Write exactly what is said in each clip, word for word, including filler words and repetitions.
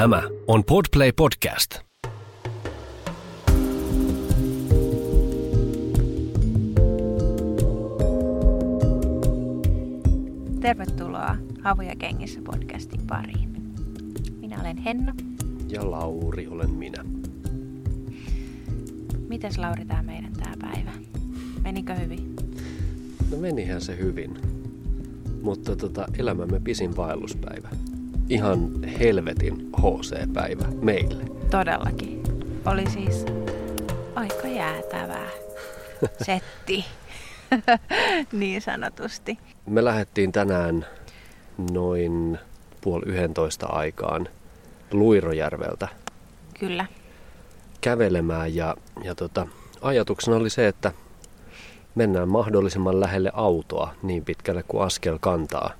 Tämä on Podplay Podcast. Tervetuloa Havuja kengissä podcastin pariin. Minä olen Henna. Ja Lauri olen minä. Mites Lauri tää meidän tää päivä? Menikö hyvin? No menihän se hyvin. Mutta tota, elämämme pisin vaelluspäivä. Ihan helvetin H C-päivä meille. Todellakin. Oli siis aika jäätävää setti, niin sanotusti. Me lähdettiin tänään noin puoli yhdentoista aikaan Luirojärveltä. Kyllä. Kävelemään ja, ja tota, ajatuksena oli se, että mennään mahdollisimman lähelle autoa niin pitkälle kuin askel kantaa.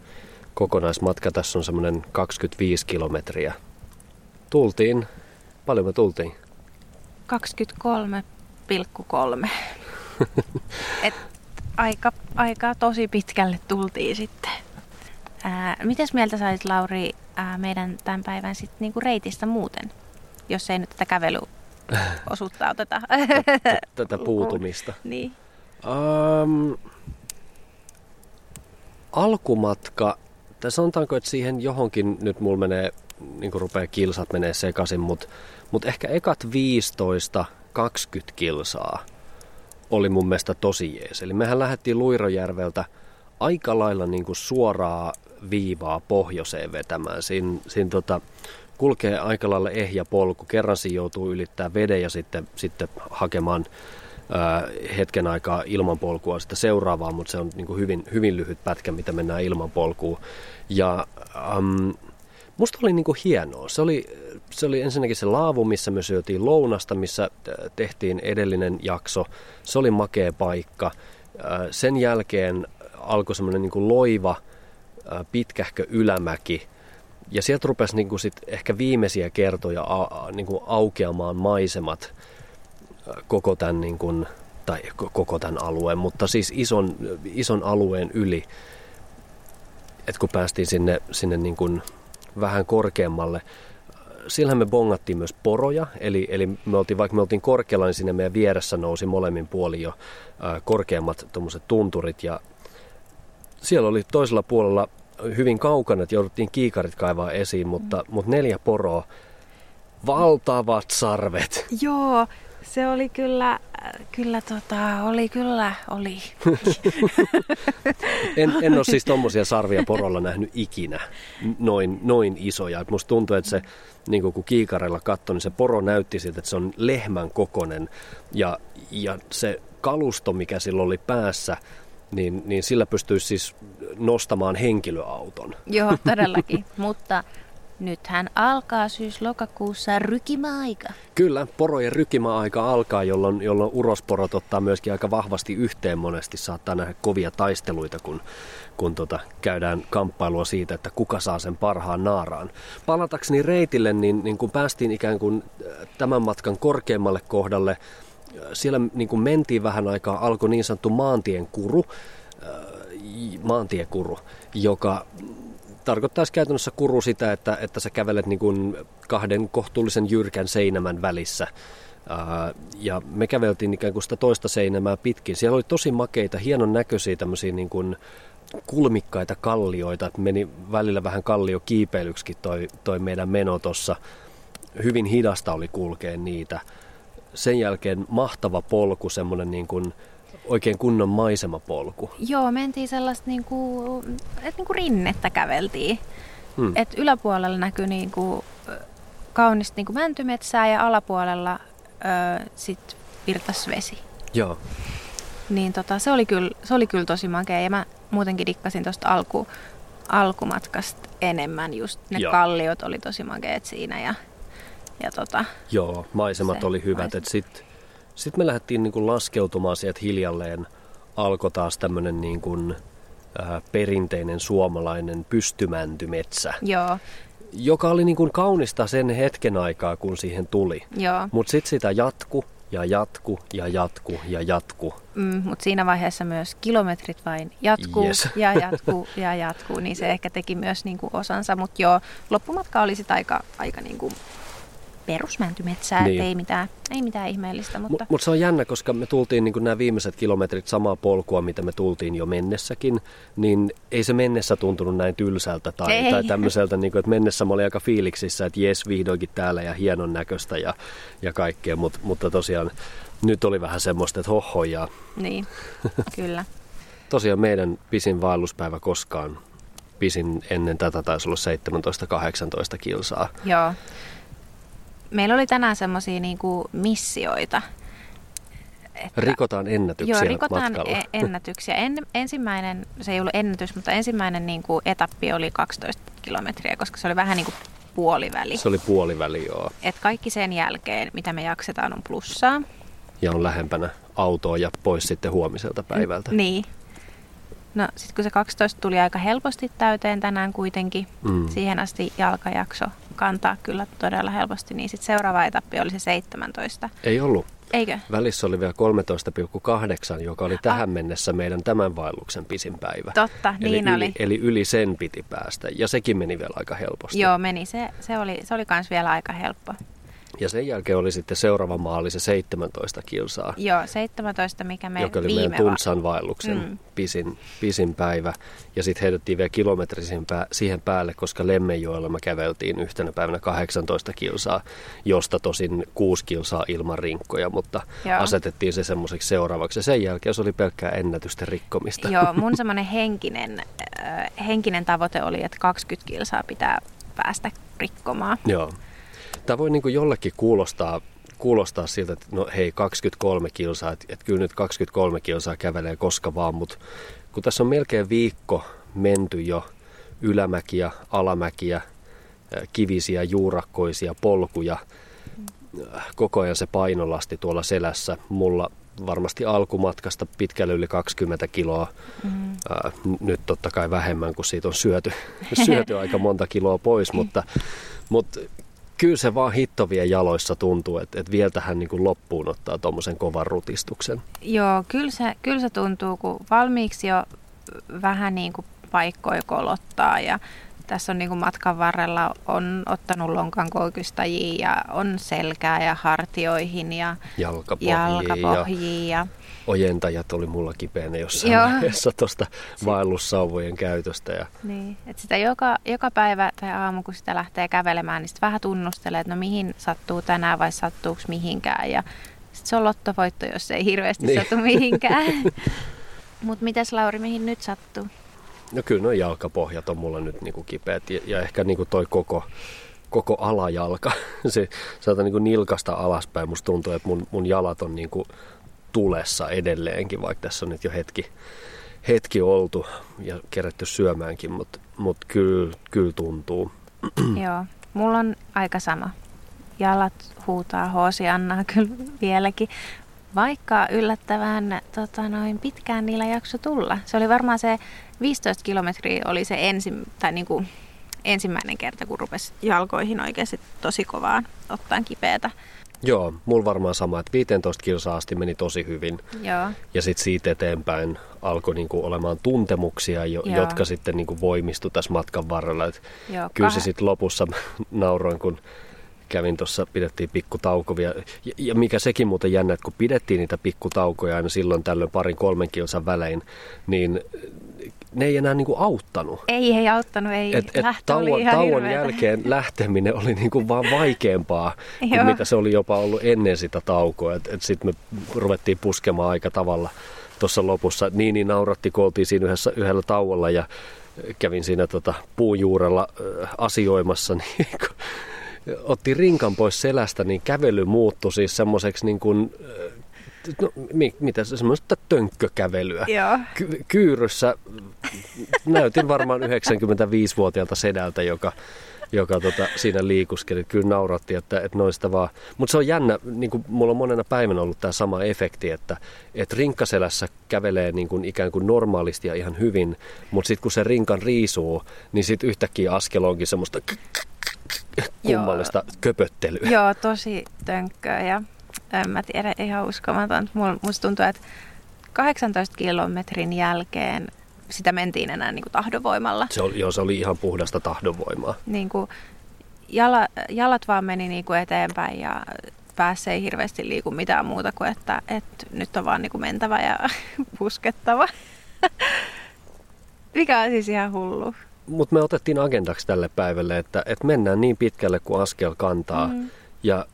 Kokonaismatka tässä on semmoinen kaksikymmentäviisi kilometriä. Tultiin. Paljon me tultiin? kaksikymmentäkolme pilkku kolme. Et aika, aika tosi pitkälle tultiin sitten. Ää, mitäs mieltä sait, Lauri, ää, meidän tämän päivän sit niinku reitistä muuten, jos ei nyt tätä kävelyosuutta oteta? Tätä puutumista. Niin. Um, alkumatka, tai sanotaanko, että siihen johonkin nyt mulla menee, niin kuin rupeaa kilsat menee sekaisin, mutta mut ehkä ekat viisitoista kaksikymmentä kilsaa oli mun mielestä tosi jees. Eli mehän lähdettiin Luirojärveltä aika lailla niin kuin suoraa viivaa pohjoiseen vetämään. Siin, siin tota, kulkee aika lailla ehjä polku. Kerran siinä joutuu ylittää veden ja sitten, sitten hakemaan hetken aikaa ilman polkua sitä seuraavaa, mutta se on niin kuin hyvin, hyvin lyhyt pätkä, mitä mennään ilman polkuun. Ja um, musta oli niin kuin hienoa. Se oli, se oli ensinnäkin se laavu, missä me syötiin lounasta, missä tehtiin edellinen jakso. Se oli makea paikka. Sen jälkeen alkoi semmoinen niin kuin loiva, pitkähkö ylämäki. Ja sieltä rupesi niin kuin sit ehkä viimeisiä kertoja niin kuin aukeamaan maisemat koko tämän, niin kuin, tai koko tämän alueen, mutta siis ison, ison alueen yli. Et kun päästiin sinne, sinne niin kuin vähän korkeammalle, sillähän me bongattiin myös poroja, eli, eli me oltiin, vaikka me oltiin korkealla, niin siinä meidän vieressä nousi molemmin puolin jo ää, korkeammat tommoset tunturit, ja siellä oli toisella puolella hyvin kaukana, että jouduttiin kiikarit kaivaa esiin, mutta, mm. mutta neljä poroa, valtavat sarvet. Joo. Se oli kyllä, kyllä tota, oli kyllä, oli. en, en ole siis tommosia sarvia porolla nähnyt ikinä, noin, noin isoja. Musta tuntuu, että se, niin kuin kun kiikarilla katsoi, niin se poro näytti siltä, että se on lehmän kokoinen. Ja, ja se kalusto, mikä sillä oli päässä, niin, niin sillä pystyisi siis nostamaan henkilöauton. Joo, todellakin, mutta nythän alkaa syys-lokakuussa rykimäaika. Kyllä, porojen rykimäaika alkaa, jolloin, jolloin urosporot ottaa myöskin aika vahvasti yhteen monesti. Saattaa nähdä kovia taisteluita, kun, kun tota, käydään kamppailua siitä, että kuka saa sen parhaan naaraan. Palatakseni reitille, niin, niin kun päästiin ikään kuin tämän matkan korkeammalle kohdalle, siellä niin kun mentiin vähän aikaa, alkoi niin sanottu maantien kuru, maantiekuru, joka tarkoittaisi käytännössä kuru sitä, että, että sä kävelet niin kuin kahden kohtuullisen jyrkän seinämän välissä. Ää, ja me käveltiin ikään kuin sitä toista seinämää pitkin. Siellä oli tosi makeita, hienon näköisiä tämmöisiä niin kuin kulmikkaita kallioita. Meni välillä vähän kalliokiipeilyksikin toi, toi meidän meno tuossa. Hyvin hidasta oli kulkea niitä. Sen jälkeen mahtava polku, semmoinen niin kuin oikein kunnon maisemapolku. Joo, mentiin sellaista niinku, et niinku rinnettä käveltiin. Hmm. Et yläpuolella näkyi niinku kaunista niinku mäntymetsää ja alapuolella ö, sit virtasi vesi. Joo. Niin tota, se oli kyllä, se oli kyllä tosi makea ja mä muutenkin dikkasin tosta alku, alkumatkasta enemmän just ne Joo. kalliot oli tosi makeet siinä ja, ja tota. Joo, maisemat oli hyvät, maisema. Et sit Sitten me lähdettiin niin kuin laskeutumaan sieltä hiljalleen. Alkoi taas tämmöinen niin kuin, äh, perinteinen suomalainen pystymäntymetsä, Joo. joka oli niin kuin kaunista sen hetken aikaa, kun siihen tuli. Mutta sitten sitä jatku ja jatku ja jatku ja jatku. Mm, mutta siinä vaiheessa myös kilometrit vain jatkuu yes. ja jatkuu ja jatkuu, niin se ehkä teki myös niinku osansa. Mutta joo, loppumatka oli sitten aika, aika niinku perusmäntymetsää, niin. ei, mitään, ei mitään ihmeellistä. Mutta Mut, mut se on jännä, koska me tultiin niinku nämä viimeiset kilometrit samaa polkua, mitä me tultiin jo mennessäkin, niin ei se mennessä tuntunut näin tylsältä tai, tai tämmöiseltä, niinku, että mennessä mä olin aika fiiliksissä, että jes, vihdoinkin täällä ja hienon näköistä ja, ja kaikkea, mut, mutta tosiaan nyt oli vähän semmoista, että hohojaa. Niin, kyllä. Tosiaan meidän pisin vaelluspäivä koskaan, pisin ennen tätä taisi olla seitsemäntoista kahdeksantoista kilsaa. Joo. Meillä oli tänään semmoisia niinku missioita. Että rikotaan ennätyksiä joo, rikotaan matkalla. ennätyksiä. En, ensimmäinen, se ei ollut ennätys, mutta ensimmäinen niinku etappi oli kaksitoista kilometriä, koska se oli vähän niin kuin puoliväli. Se oli puoliväli, joo. Et kaikki sen jälkeen, mitä me jaksetaan, on plussaa. Ja on lähempänä autoa ja pois sitten huomiselta päivältä. N- niin. No sitten kun se kaksitoista tuli aika helposti täyteen tänään kuitenkin, mm. siihen asti jalkajakso kantaa kyllä todella helposti, niin sitten seuraava etappi oli se seitsemäntoista. Ei ollut. Eikö? Välissä oli vielä kolmetoista pilkku kahdeksan, joka oli tähän ah. mennessä meidän tämän vaelluksen pisin päivä. Totta, eli niin yli, oli. Eli yli sen piti päästä, ja sekin meni vielä aika helposti. Joo, meni. Se, se oli se oli kans vielä aika helppo. Ja sen jälkeen oli sitten seuraava maali se seitsemäntoista kilsaa. Joo, seitsemäntoista, mikä meidän viime Joka oli meidän Tunsan vaelluksen mm. pisin, pisin päivä. Ja sitten heitettiin vielä kilometri siihen päälle, koska Lemmenjoella me käveltiin yhtenä päivänä kahdeksantoista kilsaa, josta tosin kuusi kilsaa ilman rinkkoja, mutta Joo. asetettiin se semmoiseksi seuraavaksi. Ja sen jälkeen se oli pelkkää ennätysten rikkomista. Joo, mun semmoinen henkinen, äh, henkinen tavoite oli, että kaksikymmentä kilsaa pitää päästä rikkomaan. Joo. Tämä voi niin kuin jollekin kuulostaa, kuulostaa siltä, että no hei, kaksikymmentäkolme kilsaa, että, että kyllä nyt kaksikymmentäkolme kilsaa kävelee koska vaan, mutta kun tässä on melkein viikko menty jo ylämäkiä, alamäkiä, kivisiä, juurakkoisia polkuja, koko ajan se painolasti tuolla selässä, mulla varmasti alkumatkasta pitkälle yli kaksikymmentä kiloa, mm. äh, nyt totta kai vähemmän, kun siitä on syöty, syöty aika monta kiloa pois, mutta, mutta kyllä se vaan hittovien jaloissa tuntuu, että et vielä tähän niin kuin loppuun ottaa tuommoisen kovan rutistuksen. Joo, kyllä se, kyllä se tuntuu, kun valmiiksi jo vähän niin kuin paikkoja kolottaa ja tässä on niin kuin matkan varrella on ottanut lonkan koukystajiin ja on selkää ja hartioihin ja jalkapohjiin. jalkapohjiin ja... Ojentajat oli mulla kipeänä jossain Joo. vaiheessa tuosta vaellussauvojen käytöstä. Ja... Niin, että sitä joka, joka päivä tai aamu, kun sitä lähtee kävelemään, niin sitten vähän tunnustelee, että no mihin sattuu tänään vai sattuuko mihinkään. Ja sitten se on lottovoitto, jos ei hirveästi niin. satu mihinkään. Mutta mitäs Lauri, mihin nyt sattuu? No kyllä nuo jalkapohjat on mulla nyt niinku kipeät ja, ja ehkä niinku toi koko... Koko alajalka, se saatan niin kuin nilkasta alaspäin. Musta tuntuu, että mun, mun jalat on niin kuin tulessa edelleenkin, vaikka tässä on nyt jo hetki, hetki oltu ja kerätty syömäänkin, mutta mut kyllä kyl tuntuu. Joo, mulla on aika sama. Jalat huutaa hoosiannaa kyllä vieläkin, vaikka yllättävän tota, noin pitkään niillä jakso tulla. Se oli varmaan se viisitoista kilometriä oli se ensin, tai niin kuin ensimmäinen kerta, kun rupesi jalkoihin oikeasti tosi kovaan ottaan kipeätä. Joo, mulla varmaan sama, että viisitoista kilsaa asti meni tosi hyvin. Joo. Ja sitten siitä eteenpäin alkoi niinku olemaan tuntemuksia, jo, jotka sitten niinku voimistui tässä matkan varrella. Et Joo, kah- kyllä se sitten lopussa nauroin, kun kävin tuossa, pidettiin pikkutaukovia. Ja, ja mikä sekin muuten jännä, että kun pidettiin niitä pikkutaukoja aina silloin tällöin parin kolmen kilsan välein, niin... Ne ei enää niinku auttanut. Ei, ei auttanut, ei. Et, et tauon, tauon jälkeen lähteminen oli niinku vaan vaikeampaa kuin mitä se oli jopa ollut ennen sitä taukoa. Et, et sitten me ruvettiin puskemaan aika tavalla tuossa lopussa. Niin, niin nauratti, kun oltiin siinä yhdessä, yhdellä tauolla ja kävin siinä tota, puujuurella äh, asioimassa. Niin, kun otti rinkan pois selästä, niin kävely muuttui siis semmoiseksi... Niin kun, äh, No, mitä se semmoista tönkkökävelyä. Ky- kyyryssä näytin varmaan yhdeksänkymmentäviisivuotiaalta sedältä, joka, joka tota, siinä liikuskeli. Kyllä nauratti, että, että noista vaan. Mutta se on jännä, niin kuin mulla on monena päivänä ollut tämä sama efekti, että et rinkkaselässä kävelee niin kuin ikään kuin normaalisti ja ihan hyvin, mutta sitten kun se rinkan riisuu, niin sitten yhtäkkiä askel onkin semmoista kummallista Joo. köpöttelyä. Joo, tosi tönkköä ja... en mä tiedä, ihan uskomaton. Musta tuntuu, että kahdeksantoista kilometrin jälkeen sitä mentiin enää niin kuin tahdonvoimalla. Se oli, joo, se oli ihan puhdasta tahdonvoimaa. Niin kuin jala, jalat vaan meni niin kuin eteenpäin ja päässä ei hirveästi liiku mitään muuta kuin, että, että nyt on vaan niin kuin mentävä ja puskettava. Mikä on siis ihan hullu. Mutta me otettiin agendaksi tälle päivälle, että, että mennään niin pitkälle kuin askel kantaa. Mm. Ja,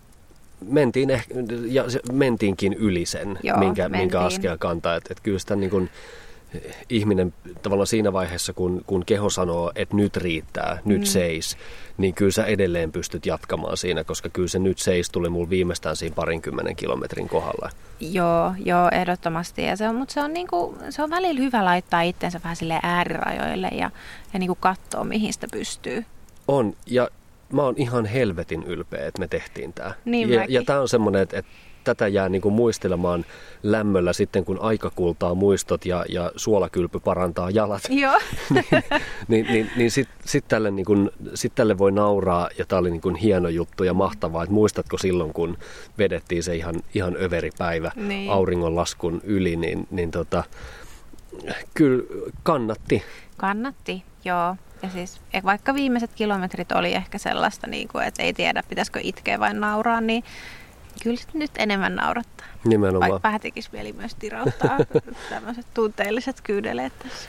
mentiin ehkä, ja mentiinkin yli sen, Joo, minkä, minkä askel kantaa. Että et kyllä sitä niin kun, ihminen tavallaan siinä vaiheessa, kun, kun keho sanoo, että nyt riittää, nyt mm. seis, niin kyllä sä edelleen pystyt jatkamaan siinä, koska kyllä se nyt seis tuli mulla viimeistään siinä parinkymmenen kilometrin kohdalla. Joo, joo, ehdottomasti. Ja se on, mutta se on, niinku, se on välillä hyvä laittaa itsensä vähän silleen äärirajoille ja, ja niinku katsoa, mihin sitä pystyy. On, ja mä oon ihan helvetin ylpeä, että me tehtiin tää. Niin ja, ja tää on semmoinen, että et tätä jää niinku muistelemaan lämmöllä sitten, kun aika kultaa muistot ja, ja suolakylpy parantaa jalat. Joo. niin niin, niin, niin sitten sit tälle, niinku, sit tälle voi nauraa, ja tää oli niinku hieno juttu ja mahtavaa, että muistatko silloin, kun vedettiin se ihan, ihan överipäivä niin auringonlaskun yli, niin, niin tota, kyllä kannatti. Kannatti, joo. Ja siis vaikka viimeiset kilometrit oli ehkä sellaista, niin kuin, että ei tiedä, pitäisikö itkeä vai nauraa, niin kyllä nyt enemmän naurattaa. Nimenomaan. Vaikka vähän tekisi mieli myös tirauttaa tämmöiset tunteelliset kyydeleet tässä.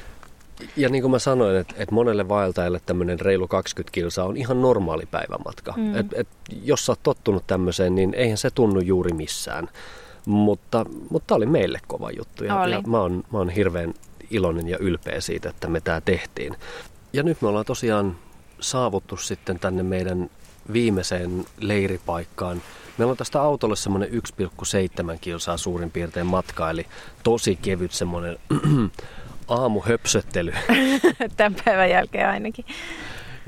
Ja niin kuin mä sanoin, että, että monelle vaeltajalle tämmöinen reilu kaksikymmentä kilsaa on ihan normaali päivämatka. Mm. Et, et, jos sä oot tottunut tämmöiseen, niin eihän se tunnu juuri missään. Mutta, mutta tämä oli meille kova juttu ja, ja mä, oon, mä oon hirveän iloinen ja ylpeä siitä, että me tää tehtiin. Ja nyt me ollaan tosiaan saavuttu sitten tänne meidän viimeiseen leiripaikkaan. Meillä on tästä autolle semmoinen yksi pilkku seitsemän kilsaa suurin piirtein matka, eli tosi kevyt semmoinen aamuhöpsöttely. Tämän päivän jälkeen ainakin.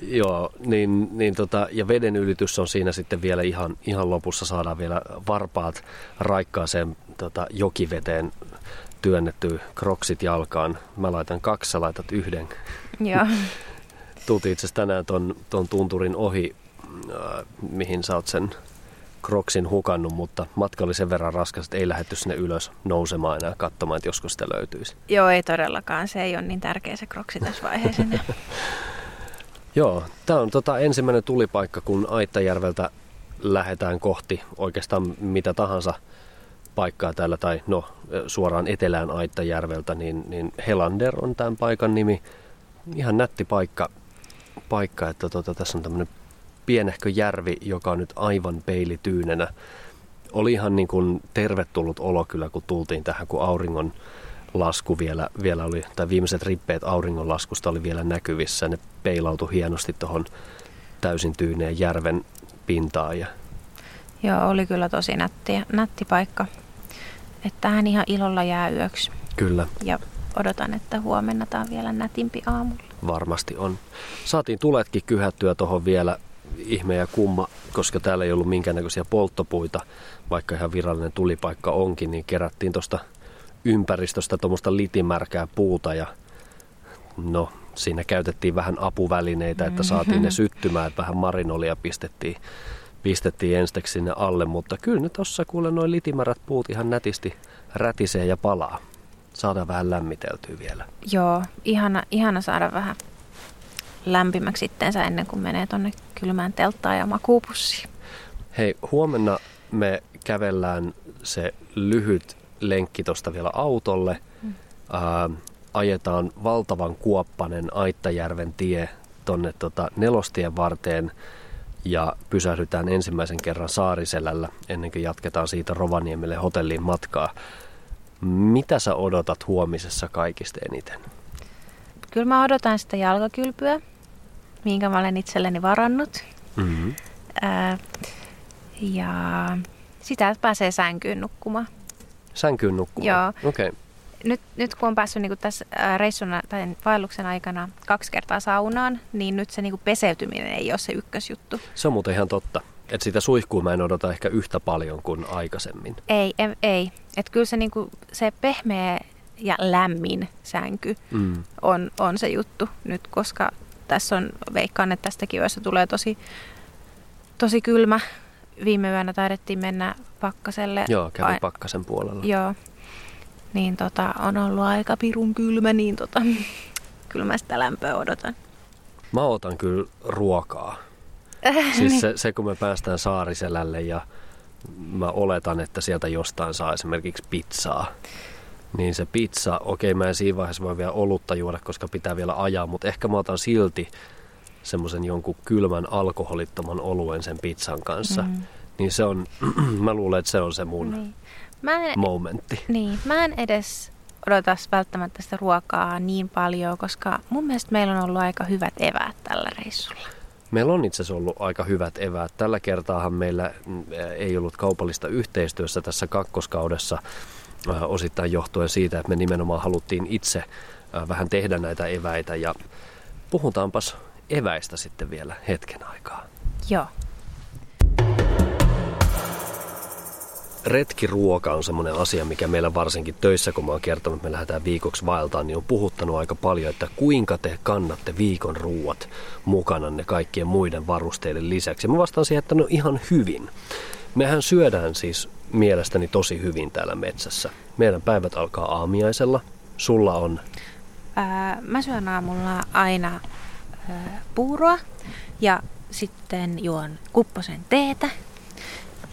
Joo, niin, niin tota, ja veden ylitys on siinä sitten vielä ihan, ihan lopussa. Saadaan vielä varpaat raikkaaseen tota, jokiveteen työnnetty kroksit jalkaan. Mä laitan kaksi, sä laitat yhden. Joo. Tultiin itse asiassa tänään ton, ton tunturin ohi, äh, mihin sä oot sen kroksin hukannut, mutta matka oli sen verran raskas, että ei lähdetty sinne ylös nousemaan enää katsomaan, että joskus sitä löytyisi. Joo, ei todellakaan. Se ei ole niin tärkeä se kroksi tässä vaiheessa. Joo, tämä on tota ensimmäinen tulipaikka, kun Aittajärveltä lähdetään kohti oikeastaan mitä tahansa paikkaa täällä, tai no suoraan etelään Aittajärveltä, niin, niin Helander on tämän paikan nimi. Ihan nätti paikka, paikka että tota, tässä on tämmöinen pienehkö järvi, joka on nyt aivan peilityynenä. Oli ihan niin kuin tervetullut olo kyllä, kun tultiin tähän, kun auringon lasku vielä, vielä oli, tai viimeiset rippeet auringonlaskusta oli vielä näkyvissä. Ne peilautui hienosti tuohon täysin tyyneen järven pintaan. Ja joo, oli kyllä tosi nätti, nätti paikka. Että tähän ihan ilolla jää yöksi. Kyllä. Ja odotan, että huomenna tämä on vielä nätimpi aamulla. Varmasti on. Saatiin tuletkin kyhättyä tuohon vielä, ihme ja kumma, koska täällä ei ollut minkäännäköisiä polttopuita, vaikka ihan virallinen tulipaikka onkin, niin kerättiin tuosta ympäristöstä tuommoista litimärkää puuta ja no, siinä käytettiin vähän apuvälineitä, että saatiin ne syttymään, että vähän marinolia pistettiin, pistettiin ensiksi sinne alle, mutta kyllä ne tuossa kuule noin litimärät puut ihan nätisti rätisee ja palaa. Saadaan vähän lämmiteltyä vielä. Joo, ihana, ihana saada vähän lämpimäksi itteensä ennen kuin menee tuonne kylmään telttaan ja makuupussiin. Hei, huomenna me kävellään se lyhyt lenkki tuosta vielä autolle. Mm. Ää, ajetaan valtavan kuoppanen Aittajärven tie tuonne tota Nelostien varteen ja pysähdytään ensimmäisen kerran Saariselällä ennen kuin jatketaan siitä Rovaniemelle hotelliin matkaa. Mitä sä odotat huomisessa kaikista eniten? Kyllä mä odotan sitä jalkakylpyä, minkä mä olen itselleni varannut. Mm-hmm. Ää, ja sitä, että pääsee sänkyyn nukkumaan. Sänkyyn nukkumaan? Joo. Okay. Nyt, nyt kun on päässyt niin kuin tässä reissun tai vaelluksen aikana kaksi kertaa saunaan, niin nyt se niin kuin peseytyminen ei ole se ykkösjuttu. Se on muuten ihan totta. Että sitä suihkua mä en odota ehkä yhtä paljon kuin aikaisemmin. Ei, ei. ei. Että kyllä se, niin kuin, se pehmeä ja lämmin sänky mm. on, on se juttu nyt, koska tässä on, veikkaan, että tästäkin yössä tulee tosi, tosi kylmä viime yönä taidettiin mennä pakkaselle. Joo, kävi a- pakkasen puolella. Joo. Niin tota, on ollut aika pirun kylmä, niin tota, kyllä mä sitä lämpöä odotan. Mä otan kyllä ruokaa. Siis se, se, kun me päästään Saariselälle ja mä oletan, että sieltä jostain saa esimerkiksi pizzaa. Niin se pizza, okei okay, mä en siinä vaiheessa voi vielä olutta juoda, koska pitää vielä ajaa, mutta ehkä mä otan silti semmoisen jonkun kylmän alkoholittoman oluen sen pizzan kanssa. Mm. Niin se on, mä luulen, että se on se mun niin. mä en, momentti. Niin, mä en edes odota välttämättä sitä ruokaa niin paljon, koska mun mielestä meillä on ollut aika hyvät eväät tällä reissulla. Meillä on itse asiassa ollut aika hyvät eväät. Tällä kertaahan meillä ei ollut kaupallista yhteistyössä tässä kakkoskaudessa osittain johtuen siitä, että me nimenomaan haluttiin itse vähän tehdä näitä eväitä. Ja puhutaanpas eväistä sitten vielä hetken aikaa. Joo. Retkiruoka on semmoinen asia, mikä meillä varsinkin töissä, kun mä oon kertonut, että me lähdetään viikoksi vaeltaan, niin on puhuttanut aika paljon, että kuinka te kannatte viikon ruuat mukananne kaikkien muiden varusteiden lisäksi. Mä vastaan siihen, että no ihan hyvin. Mehän syödään siis mielestäni tosi hyvin täällä metsässä. Meidän päivät alkaa aamiaisella. Sulla on? Ää, mä syön aamulla aina ää, puuroa ja sitten juon kupposen teetä.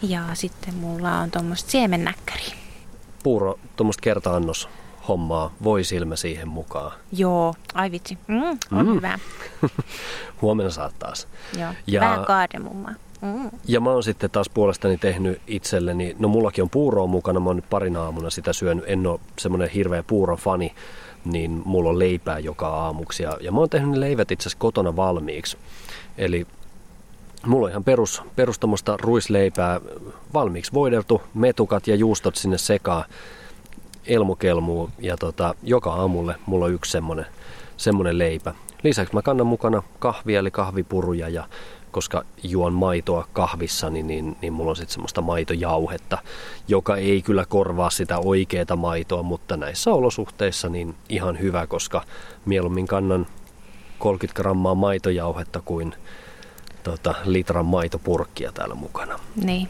Ja sitten mulla on tuommoista siemennäkkäriä. Puuro, tuommoista kerta-annos hommaa. Voi silmä siihen mukaan. Joo, ai vitsi. Mm, on mm. hyvä. Huomenna saat taas. Joo, ja, vähän kaademummaa. Mm. Ja mä oon sitten taas puolestani tehnyt itselleni, no mullakin on puuroa mukana, mä oon nyt parina aamuna sitä syönyt. En oo semmonen hirveä puuron fani, niin mulla on leipää joka aamuksi. Ja, ja mä oon tehnyt ne leivät itse asiassa kotona valmiiksi. Eli mulla on ihan perus, perustamosta ruisleipää valmiiksi voideltu, metukat ja juustot sinne sekaan, elmukelmuu ja tota, joka aamulle mulla on yksi semmonen, semmonen leipä. Lisäksi mä kannan mukana kahvia eli kahvipuruja ja koska juon maitoa kahvissa, niin, niin, niin mulla on sitten semmoista maitojauhetta, joka ei kyllä korvaa sitä oikeaa maitoa, mutta näissä olosuhteissa niin ihan hyvä, koska mieluummin kannan kolmekymmentä grammaa maitojauhetta kuin Tota, litran maitopurkkia täällä mukana. Niin.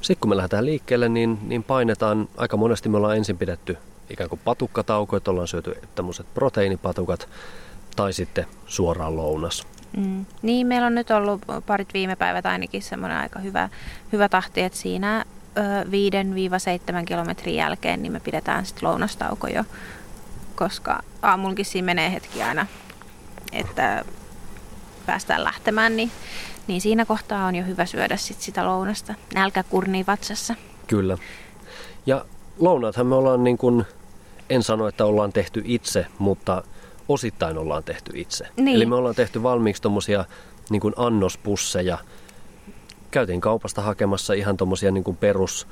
Sitten kun me lähdetään liikkeelle, niin, niin painetaan. Aika monesti me ollaan ensin pidetty ikään kuin patukkatauko, että ollaan syöty tämmöiset proteiinipatukat tai sitten suoraan lounas. Mm. Niin, meillä on nyt ollut parit viime päivät ainakin semmoinen aika hyvä, hyvä tahti, että siinä viidestä seitsemään kilometrin jälkeen niin me pidetään sitten lounastauko jo, koska aamullakin siinä menee hetki aina, että päästään lähtemään, niin, niin siinä kohtaa on jo hyvä syödä sit sitä lounasta. Nälkä kurnii vatsassa. Kyllä. Ja lounaathan me ollaan, niin kun, en sano, että ollaan tehty itse, mutta osittain ollaan tehty itse. Niin. Eli me ollaan tehty valmiiksi tommosia niin kun annospusseja. Käytiin kaupasta hakemassa ihan tommosia niin kun perus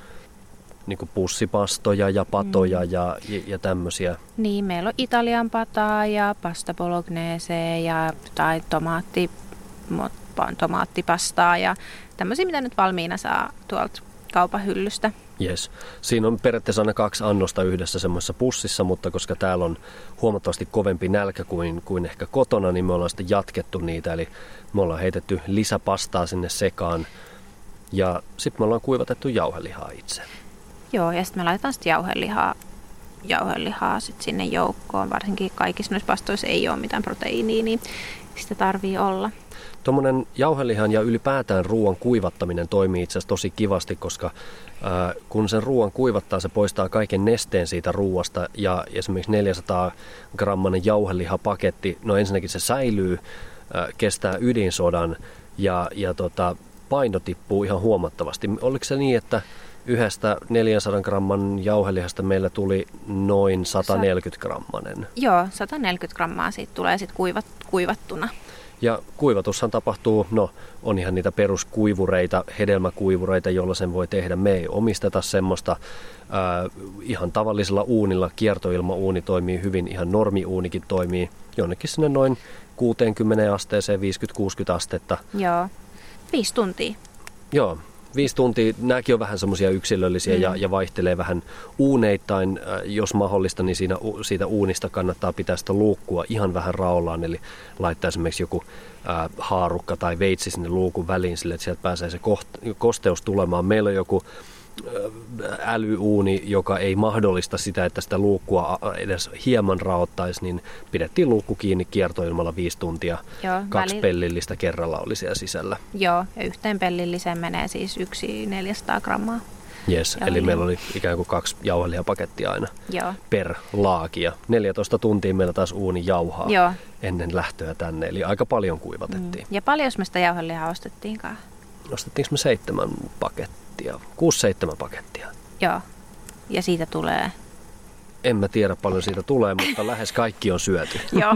niin kun pussipastoja ja patoja mm. ja, ja, ja tämmöisiä. Niin, meillä on Italian pataa ja pasta bolognese ja tai tomaatti, tomaattipastaa ja tämmöisiä, mitä nyt valmiina saa tuolta kaupan hyllystä. Yes. Siinä on periaatteessa aina kaksi annosta yhdessä semmoisessa pussissa, mutta koska täällä on huomattavasti kovempi nälkä kuin, kuin ehkä kotona, niin me ollaan sitten jatkettu niitä. Eli me ollaan heitetty lisäpastaa sinne sekaan ja sitten me ollaan kuivatettu jauhelihaa itse. Joo, ja sitten me laitetaan sitten jauhelihaa, jauhelihaa sit sinne joukkoon. Varsinkin kaikissa noissa pastoissa ei ole mitään proteiinia, niin sitä tarvii olla. Tuommoinen jauhelihan ja ylipäätään ruoan kuivattaminen toimii itse asiassa tosi kivasti, koska ää, kun sen ruoan kuivattaa, se poistaa kaiken nesteen siitä ruoasta. Ja esimerkiksi neljäsataa grammainen jauhelihapaketti, no ensinnäkin se säilyy, ää, kestää ydinsodan ja, ja tota, paino tippuu ihan huomattavasti. Oliko se niin, että yhdestä neljänsadan gramman jauhelihasta meillä tuli noin sataneljäkymmentä grammainen. Joo, sataneljäkymmentä grammaa siitä tulee sitten kuivat, kuivattuna. Ja kuivatushan tapahtuu, no on ihan niitä peruskuivureita, hedelmäkuivureita, joilla sen voi tehdä. Me ei omisteta semmoista ää, ihan tavallisella uunilla. Kiertoilmauuni toimii hyvin, ihan normiuunikin toimii jonnekin sinne noin kuuteenkymmeneen asteeseen, viisikymmentä kuusikymmentä astetta. Joo, viisi tuntia. Joo. viisi tuntia, nämäkin on vähän semmoisia yksilöllisiä mm. ja, ja vaihtelee vähän uuneittain. Jos mahdollista, niin siinä, siitä uunista kannattaa pitää sitä luukkua ihan vähän raollaan, eli laittaa esimerkiksi joku äh, haarukka tai veitsi sinne luukun väliin sille, että sieltä pääsee se koht- kosteus tulemaan. Meillä on joku älyuuni, joka ei mahdollista sitä, että sitä luukkua edes hieman raottaisi, niin pidettiin luukku kiinni kiertoilmalla viisi tuntia. Joo, kaksi väli... pellillistä kerralla oli siellä sisällä. Joo, ja yhteen pellilliseen menee siis yksi neljäsataa grammaa. Yes, joo, eli niin. Meillä oli ikään kuin kaksi jauhelihapakettia aina Joo. per laakia. neljätoista tuntia meillä taas uuni jauhaa Joo. ennen lähtöä tänne, eli aika paljon kuivatettiin. Mm. Ja paljon me sitä jauhelihaa ostettiinkaan? Ostettiinko me seitsemän pakettia? Kuusi, seitsemän pakettia. Joo. Ja siitä tulee? En mä tiedä paljon siitä tulee, mutta lähes kaikki on syöty. Joo.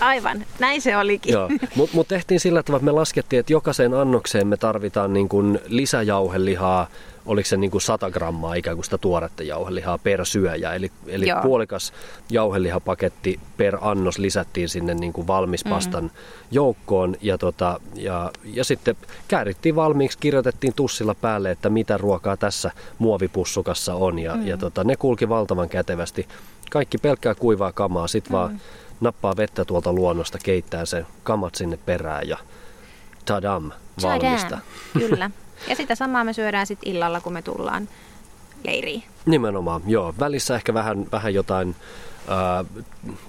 Aivan. Näin se olikin. Mutta mut tehtiin sillä tavalla, että me laskettiin, että jokaiseen annokseen me tarvitaan niin kun lisäjauhelihaa. Oliko se niin kuin sata grammaa ikään kuin sitä tuoretta jauhelihaa per syöjä. Eli, eli puolikas jauhelihapaketti per annos lisättiin sinne niin kuin valmispastan mm-hmm. joukkoon. Ja, tota, ja, ja sitten käärittiin valmiiksi, kirjoitettiin tussilla päälle, että mitä ruokaa tässä muovipussukassa on. Ja, mm-hmm. ja tota, ne kulki valtavan kätevästi. Kaikki pelkkää kuivaa kamaa. Sitten mm-hmm. vaan nappaa vettä tuolta luonnosta, keittää sen kamat sinne perään ja tadam, valmista. Kyllä. Ja sitä samaa me syödään sitten illalla, kun me tullaan leiriin. Nimenomaan, joo. Välissä ehkä vähän, vähän jotain ää,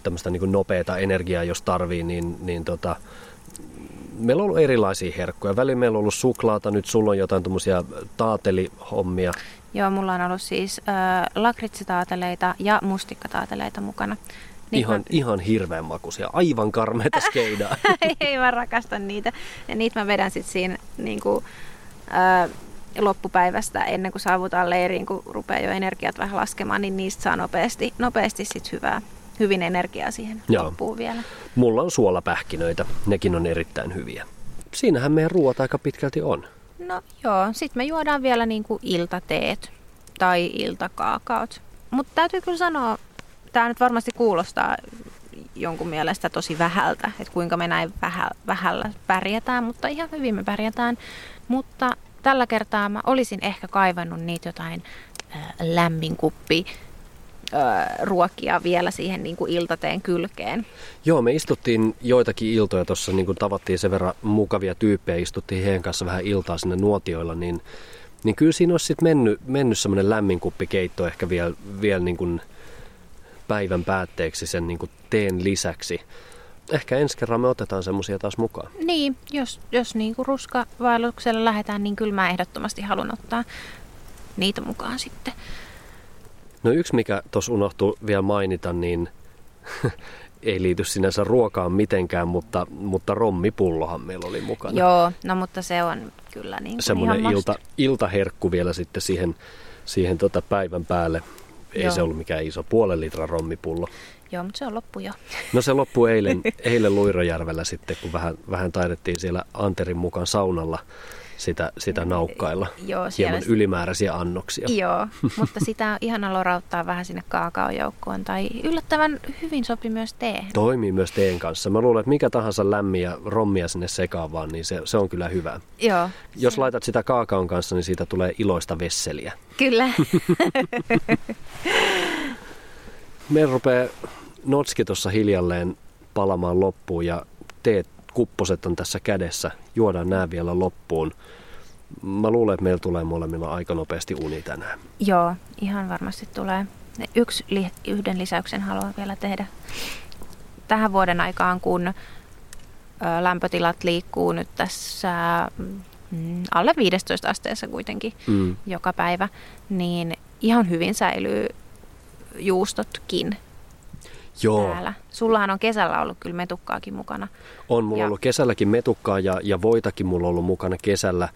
tämmöistä niin kuin nopeata energiaa, jos tarvii, niin, niin tota, meillä on ollut erilaisia herkkuja. Välillä meillä on ollut suklaata, nyt sulla on jotain tuommoisia taatelihommia. Joo, mulla on ollut siis ää, lakritsitaateleita ja mustikkataateleita mukana. Niin ihan, mä... ihan hirveän makuisia, aivan karmeita skeidaa. Ei, mä rakastan niitä. Ja niitä mä vedän sitten siinä niinku... loppupäivästä ennen kuin saavutaan leiriin, kun rupeaa jo energiat vähän laskemaan, niin niistä saa nopeasti, nopeasti sit hyvää, hyvin energiaa siihen Joo. loppuun vielä. Mulla on suolapähkinöitä, nekin on erittäin hyviä. Siinähän meidän ruoat aika pitkälti on. No joo, sit me juodaan vielä niinku iltateet tai iltakaakaot. Mutta täytyy kyllä sanoa, tää nyt varmasti kuulostaa jonkun mielestä tosi vähältä, että kuinka me näin vähä, vähällä pärjätään, mutta ihan hyvin me pärjätään. Mutta tällä kertaa mä olisin ehkä kaivannut niitä jotain äh, lämminkuppi äh, ruokia vielä siihen niin kuin iltateen kylkeen. Joo, me istuttiin joitakin iltoja tuossa, niin kuin tavattiin sen verran mukavia tyyppejä, istuttiin heidän kanssa vähän iltaa sinne nuotioilla, niin, niin kyllä siinä olisi sitten mennyt, mennyt semmoinen lämminkuppikeitto ehkä vielä, vielä niin kuin päivän päätteeksi sen niin kuin teen lisäksi. Ehkä ensi kerran me otetaan semmoisia taas mukaan. Niin, jos, jos niinku ruskavaelluksella lähdetään, niin kyllä mä ehdottomasti haluan ottaa niitä mukaan sitten. No yksi, mikä tuossa unohtui vielä mainita, niin ei liity sinänsä ruokaan mitenkään, mutta, mutta rommipullohan meillä oli mukana. Joo, no mutta se on kyllä niin kuin semmoinen ihan ilta, iltaherkku vielä sitten siihen, siihen tota päivän päälle. Ei Joo. se ollut mikään iso puolen litran rommipullo. Joo, mutta se on loppu jo. No se loppui eilen, eilen Luirojärvellä sitten, kun vähän, vähän taidettiin siellä Anterin mukaan saunalla sitä, sitä naukkailla. Joo, siellä... Hieman ylimääräisiä annoksia. Joo, mutta sitä ihan lorauttaa vähän sinne kaakaojoukkoon tai yllättävän hyvin sopi myös teen. Toimii myös teen kanssa. Mä luulen, että mikä tahansa lämmiä rommia sinne sekaan vaan, niin se, se on kyllä hyvä. Joo. Jos se... laitat sitä kaakaon kanssa, niin siitä tulee iloista vesseliä. Kyllä. Meillä rupeaa notski tuossa hiljalleen palamaan loppuun ja teet kupposet on tässä kädessä. Juodaan nämä vielä loppuun. Mä luulen, että meillä tulee molemmilla aika nopeasti uni tänään. Joo, ihan varmasti tulee. Yksi li- yhden lisäyksen haluan vielä tehdä. Tähän vuoden aikaan, kun lämpötilat liikkuu nyt tässä alle viisitoista asteessa kuitenkin mm. joka päivä, niin ihan hyvin säilyy juustotkin. Joo. Täällä. Sullahan on kesällä ollut kyllä metukkaakin mukana. On mulla ja. ollut kesälläkin metukkaa ja, ja voitakin mulla ollut mukana kesällä.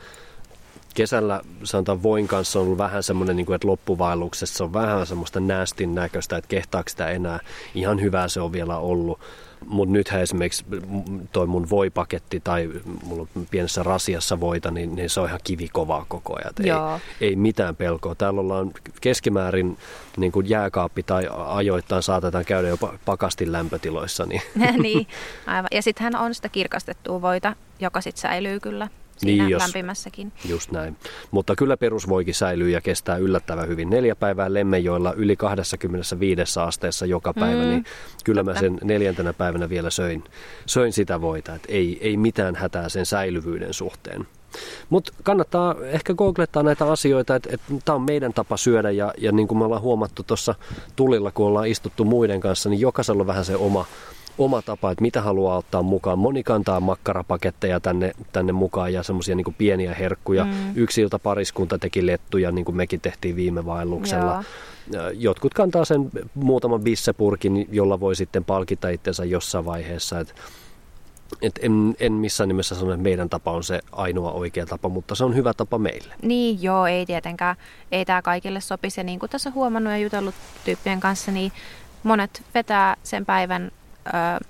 Kesällä sanotaan voin kanssa on ollut vähän semmoinen, niin kuin, että loppuvaelluksessa on vähän semmoista näästin näköistä, että kehtaako sitä enää. Ihan hyvää se on vielä ollut. Mutta nythän esimerkiksi toi mun voipaketti tai mulla pienessä rasiassa voita, niin, niin se on ihan kivikovaa koko ajan. Ei, ei mitään pelkoa. Täällä ollaan keskimäärin niin kuin jääkaappi tai ajoittain saatetaan käydä jopa pakasti lämpötiloissa. Niin, niin aivan. Ja sittenhän on sitä kirkastettua voita, joka sitten säilyy kyllä siinä niin, jos, lämpimässäkin. Just näin. Mutta kyllä perusvoikin säilyy ja kestää yllättävän hyvin. Neljä päivää Lemmenjoella yli kaksikymmentäviisi asteessa joka päivä, mm, niin kyllä totta. Mä sen neljäntenä päivänä vielä söin, söin sitä voita. Et ei, ei mitään hätää sen säilyvyyden suhteen. Mutta kannattaa ehkä googlettaa näitä asioita, että et, tämä on meidän tapa syödä ja, ja niin kuin me ollaan huomattu tuossa tulilla, kun ollaan istuttu muiden kanssa, niin jokaisella on vähän se oma, oma tapa, että mitä haluaa ottaa mukaan. Moni kantaa makkarapaketteja tänne, tänne mukaan ja semmoisia niin kuin pieniä herkkuja. Mm. Yksi ilta pariskunta teki lettuja, niin kuin mekin tehtiin viime vaelluksella. Joo. Jotkut kantaa sen muutaman bissepurkin, jolla voi sitten palkita itsensä jossain vaiheessa, että Et en, en missään nimessä sano, että meidän tapa on se ainoa oikea tapa, mutta se on hyvä tapa meille. Niin joo, ei tietenkään. Ei tämä kaikille sopisi. Ja niin kuin tässä huomannut ja jutellut tyyppien kanssa, niin monet vetää sen päivän ö,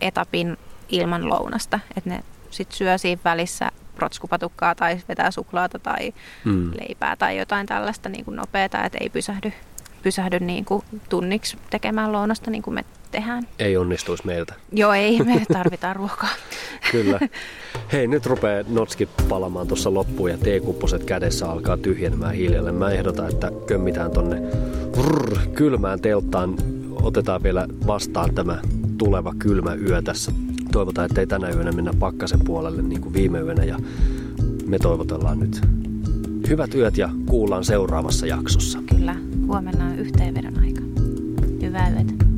etapin ilman lounasta. Että ne sitten syö siinä välissä protskupatukkaa tai vetää suklaata tai mm. leipää tai jotain tällaista niin kuin nopeata, että ei pysähdy. pysähdy niin kuin tunniksi tekemään lounasta niin kuin me tehdään. Ei onnistuisi meiltä. Joo, ei, me tarvitaan ruokaa. Kyllä. Hei, nyt rupeaa notski palamaan tuossa loppuun ja teekupposet kädessä alkaa tyhjenemään hiljalleen. Mä ehdotan, että kömmitään tonne vrr, kylmään telttaan. Otetaan vielä vastaan tämä tuleva kylmä yö tässä. Toivotaan, ettei tänä yönä mennä pakkasen puolelle niin kuin viime yönä ja me toivotellaan nyt hyvät yöt ja kuullaan seuraavassa jaksossa. Kyllä. Huomenna on yhteenvedon aika. Hyvää yötä.